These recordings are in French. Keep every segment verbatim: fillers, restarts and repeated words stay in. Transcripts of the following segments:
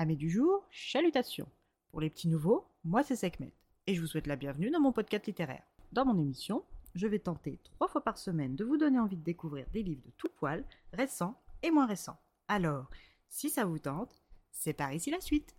Amis du jour, chalutations. Pour les petits nouveaux, moi c'est Sekhmet et je vous souhaite la bienvenue dans mon podcast littéraire. Dans mon émission, je vais tenter trois fois par semaine de vous donner envie de découvrir des livres de tout poil, récents et moins récents. Alors, si ça vous tente, c'est par ici la suite.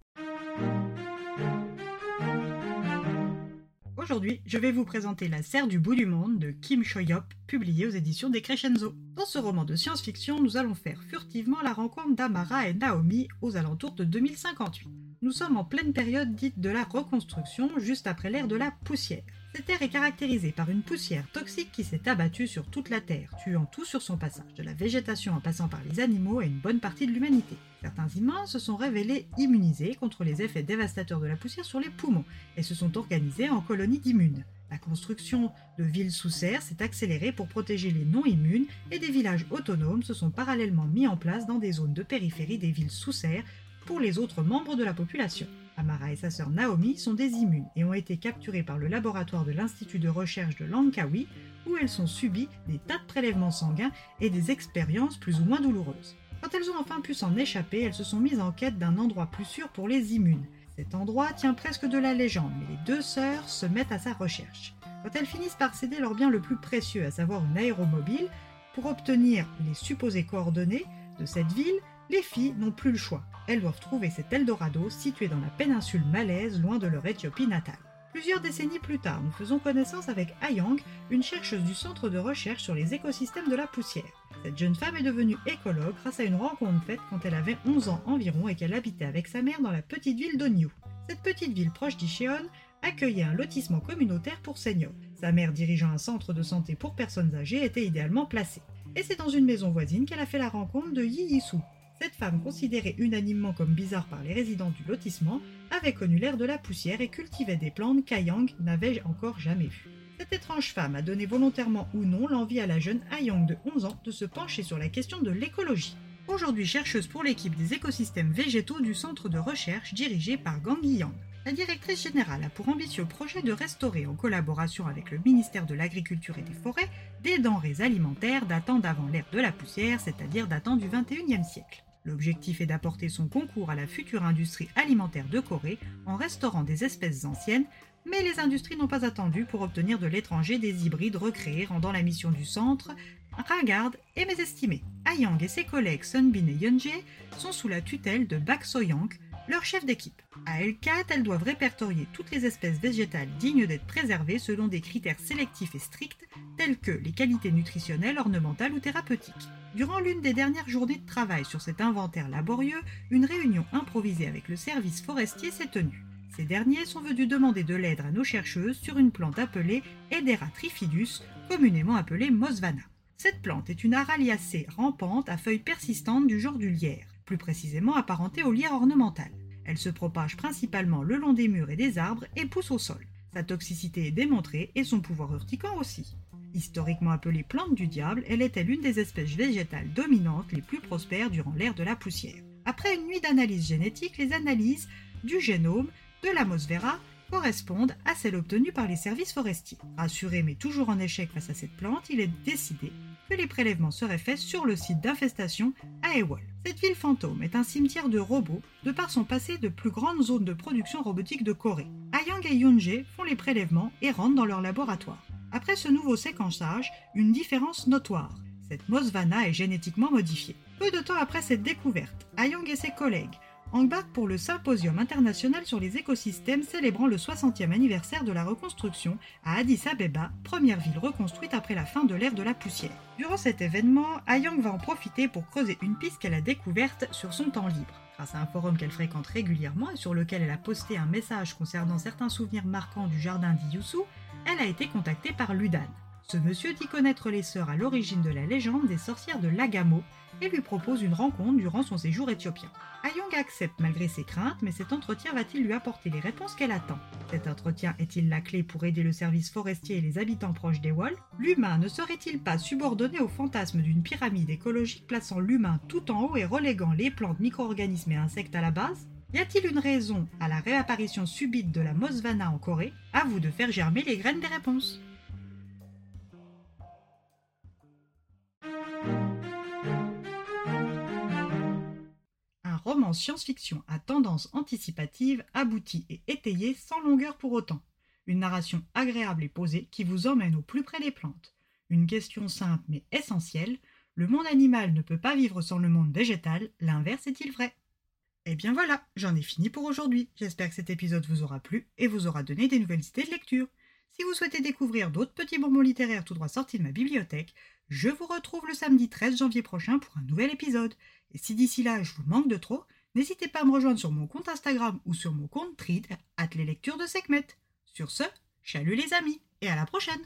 Aujourd'hui, je vais vous présenter La serre du bout du monde de Kim Cho-yeop, publiée aux éditions Decrescenzo. Dans ce roman de science-fiction, nous allons faire furtivement la rencontre d'Amara et Naomi aux alentours de deux mille cinquante-huit. Nous sommes en pleine période dite de la reconstruction, juste après l'ère de la poussière. Cette ère est caractérisée par une poussière toxique qui s'est abattue sur toute la Terre, tuant tout sur son passage, de la végétation en passant par les animaux et une bonne partie de l'humanité. Certains humains se sont révélés immunisés contre les effets dévastateurs de la poussière sur les poumons et se sont organisés en colonies d'immunes. La construction de villes sous serre s'est accélérée pour protéger les non-immunes et des villages autonomes se sont parallèlement mis en place dans des zones de périphérie des villes sous serre pour les autres membres de la population. Amara et sa sœur Naomi sont des immunes et ont été capturées par le laboratoire de l'Institut de recherche de Lankawi où elles ont subi des tas de prélèvements sanguins et des expériences plus ou moins douloureuses. Quand elles ont enfin pu s'en échapper, elles se sont mises en quête d'un endroit plus sûr pour les immunes. Cet endroit tient presque de la légende, mais les deux sœurs se mettent à sa recherche. Quand elles finissent par céder leur bien le plus précieux, à savoir une aéromobile, pour obtenir les supposées coordonnées de cette ville, les filles n'ont plus le choix. Elles doivent trouver cet Eldorado situé dans la péninsule malaise, loin de leur Éthiopie natale. Plusieurs décennies plus tard, nous faisons connaissance avec Ayang, une chercheuse du centre de recherche sur les écosystèmes de la poussière. Cette jeune femme est devenue écologue grâce à une rencontre faite quand elle avait onze ans environ et qu'elle habitait avec sa mère dans la petite ville d'Onyu. Cette petite ville proche d'Icheon accueillait un lotissement communautaire pour seniors. Sa mère dirigeant un centre de santé pour personnes âgées était idéalement placée. Et c'est dans une maison voisine qu'elle a fait la rencontre de Yi Yisu. Cette femme, considérée unanimement comme bizarre par les résidents du lotissement, avait connu l'ère de la poussière et cultivait des plantes qu'Ayang n'avait encore jamais vues. Cette étrange femme a donné volontairement ou non l'envie à la jeune Ayang de onze ans de se pencher sur la question de l'écologie. Aujourd'hui chercheuse pour l'équipe des écosystèmes végétaux du centre de recherche dirigé par Gang Yang. La directrice générale a pour ambitieux projet de restaurer, en collaboration avec le ministère de l'Agriculture et des Forêts, des denrées alimentaires datant d'avant l'ère de la poussière, c'est-à-dire datant du vingt et unième siècle. L'objectif est d'apporter son concours à la future industrie alimentaire de Corée en restaurant des espèces anciennes, mais les industries n'ont pas attendu pour obtenir de l'étranger des hybrides recréés, rendant la mission du centre ringarde et mésestimée. Ayang et ses collègues Sunbin et Yunje sont sous la tutelle de Bak Soyang, leur chef d'équipe. À L quatre, elles doivent répertorier toutes les espèces végétales dignes d'être préservées selon des critères sélectifs et stricts, tels que les qualités nutritionnelles, ornementales ou thérapeutiques. Durant l'une des dernières journées de travail sur cet inventaire laborieux, une réunion improvisée avec le service forestier s'est tenue. Ces derniers sont venus demander de l'aide à nos chercheuses sur une plante appelée Hedera trifidus, communément appelée Mosvana. Cette plante est une araliacée rampante à feuilles persistantes du genre du lierre, plus précisément apparentée au lierre ornemental. Elle se propage principalement le long des murs et des arbres et pousse au sol. Sa toxicité est démontrée et son pouvoir urticant aussi. Historiquement appelée plante du diable, elle était l'une des espèces végétales dominantes les plus prospères durant l'ère de la poussière. Après une nuit d'analyse génétique, les analyses du génome de la Mosvana correspondent à celles obtenues par les services forestiers. Rassuré mais toujours en échec face à cette plante, il est décidé que les prélèvements seraient faits sur le site d'infestation à Ewol. Cette ville fantôme est un cimetière de robots de par son passé de plus grande zone de production robotique de Corée. Ayang et Yunje font les prélèvements et rentrent dans leur laboratoire. Après ce nouveau séquençage, une différence notoire. Cette Mosvana est génétiquement modifiée. Peu de temps après cette découverte, Ayang et ses collègues embarquent pour le Symposium international sur les écosystèmes célébrant le soixantième anniversaire de la reconstruction à Addis Abeba, première ville reconstruite après la fin de l'ère de la poussière. Durant cet événement, Ayang va en profiter pour creuser une piste qu'elle a découverte sur son temps libre. Grâce à un forum qu'elle fréquente régulièrement et sur lequel elle a posté un message concernant certains souvenirs marquants du Jardin d'Yeosu, elle a été contactée par Ludan. Ce monsieur dit connaître les sœurs à l'origine de la légende des sorcières de Lagamo et lui propose une rencontre durant son séjour éthiopien. Ayoung accepte malgré ses craintes, mais cet entretien va-t-il lui apporter les réponses qu'elle attend? Cet entretien est-il la clé pour aider le service forestier et les habitants proches d'Ewol? L'humain ne serait-il pas subordonné au fantasme d'une pyramide écologique plaçant l'humain tout en haut et reléguant les plantes, micro-organismes et insectes à la base? Y a-t-il une raison à la réapparition subite de la Mosvana en Corée? À vous de faire germer les graines des réponses. roman science-fiction à tendance anticipative, abouti et étayé sans longueur pour autant. Une narration agréable et posée qui vous emmène au plus près des plantes. Une question simple mais essentielle, le monde animal ne peut pas vivre sans le monde végétal, l'inverse est-il vrai ? Et bien voilà, j'en ai fini pour aujourd'hui. J'espère que cet épisode vous aura plu et vous aura donné des nouvelles idées de lecture. Si vous souhaitez découvrir d'autres petits bonbons littéraires tout droit sortis de ma bibliothèque, je vous retrouve le samedi treize janvier prochain pour un nouvel épisode. Et si d'ici là je vous manque de trop, n'hésitez pas à me rejoindre sur mon compte Instagram ou sur mon compte Thread, arobase les lectures de Sekhmet. Sur ce, chalut les amis et à la prochaine!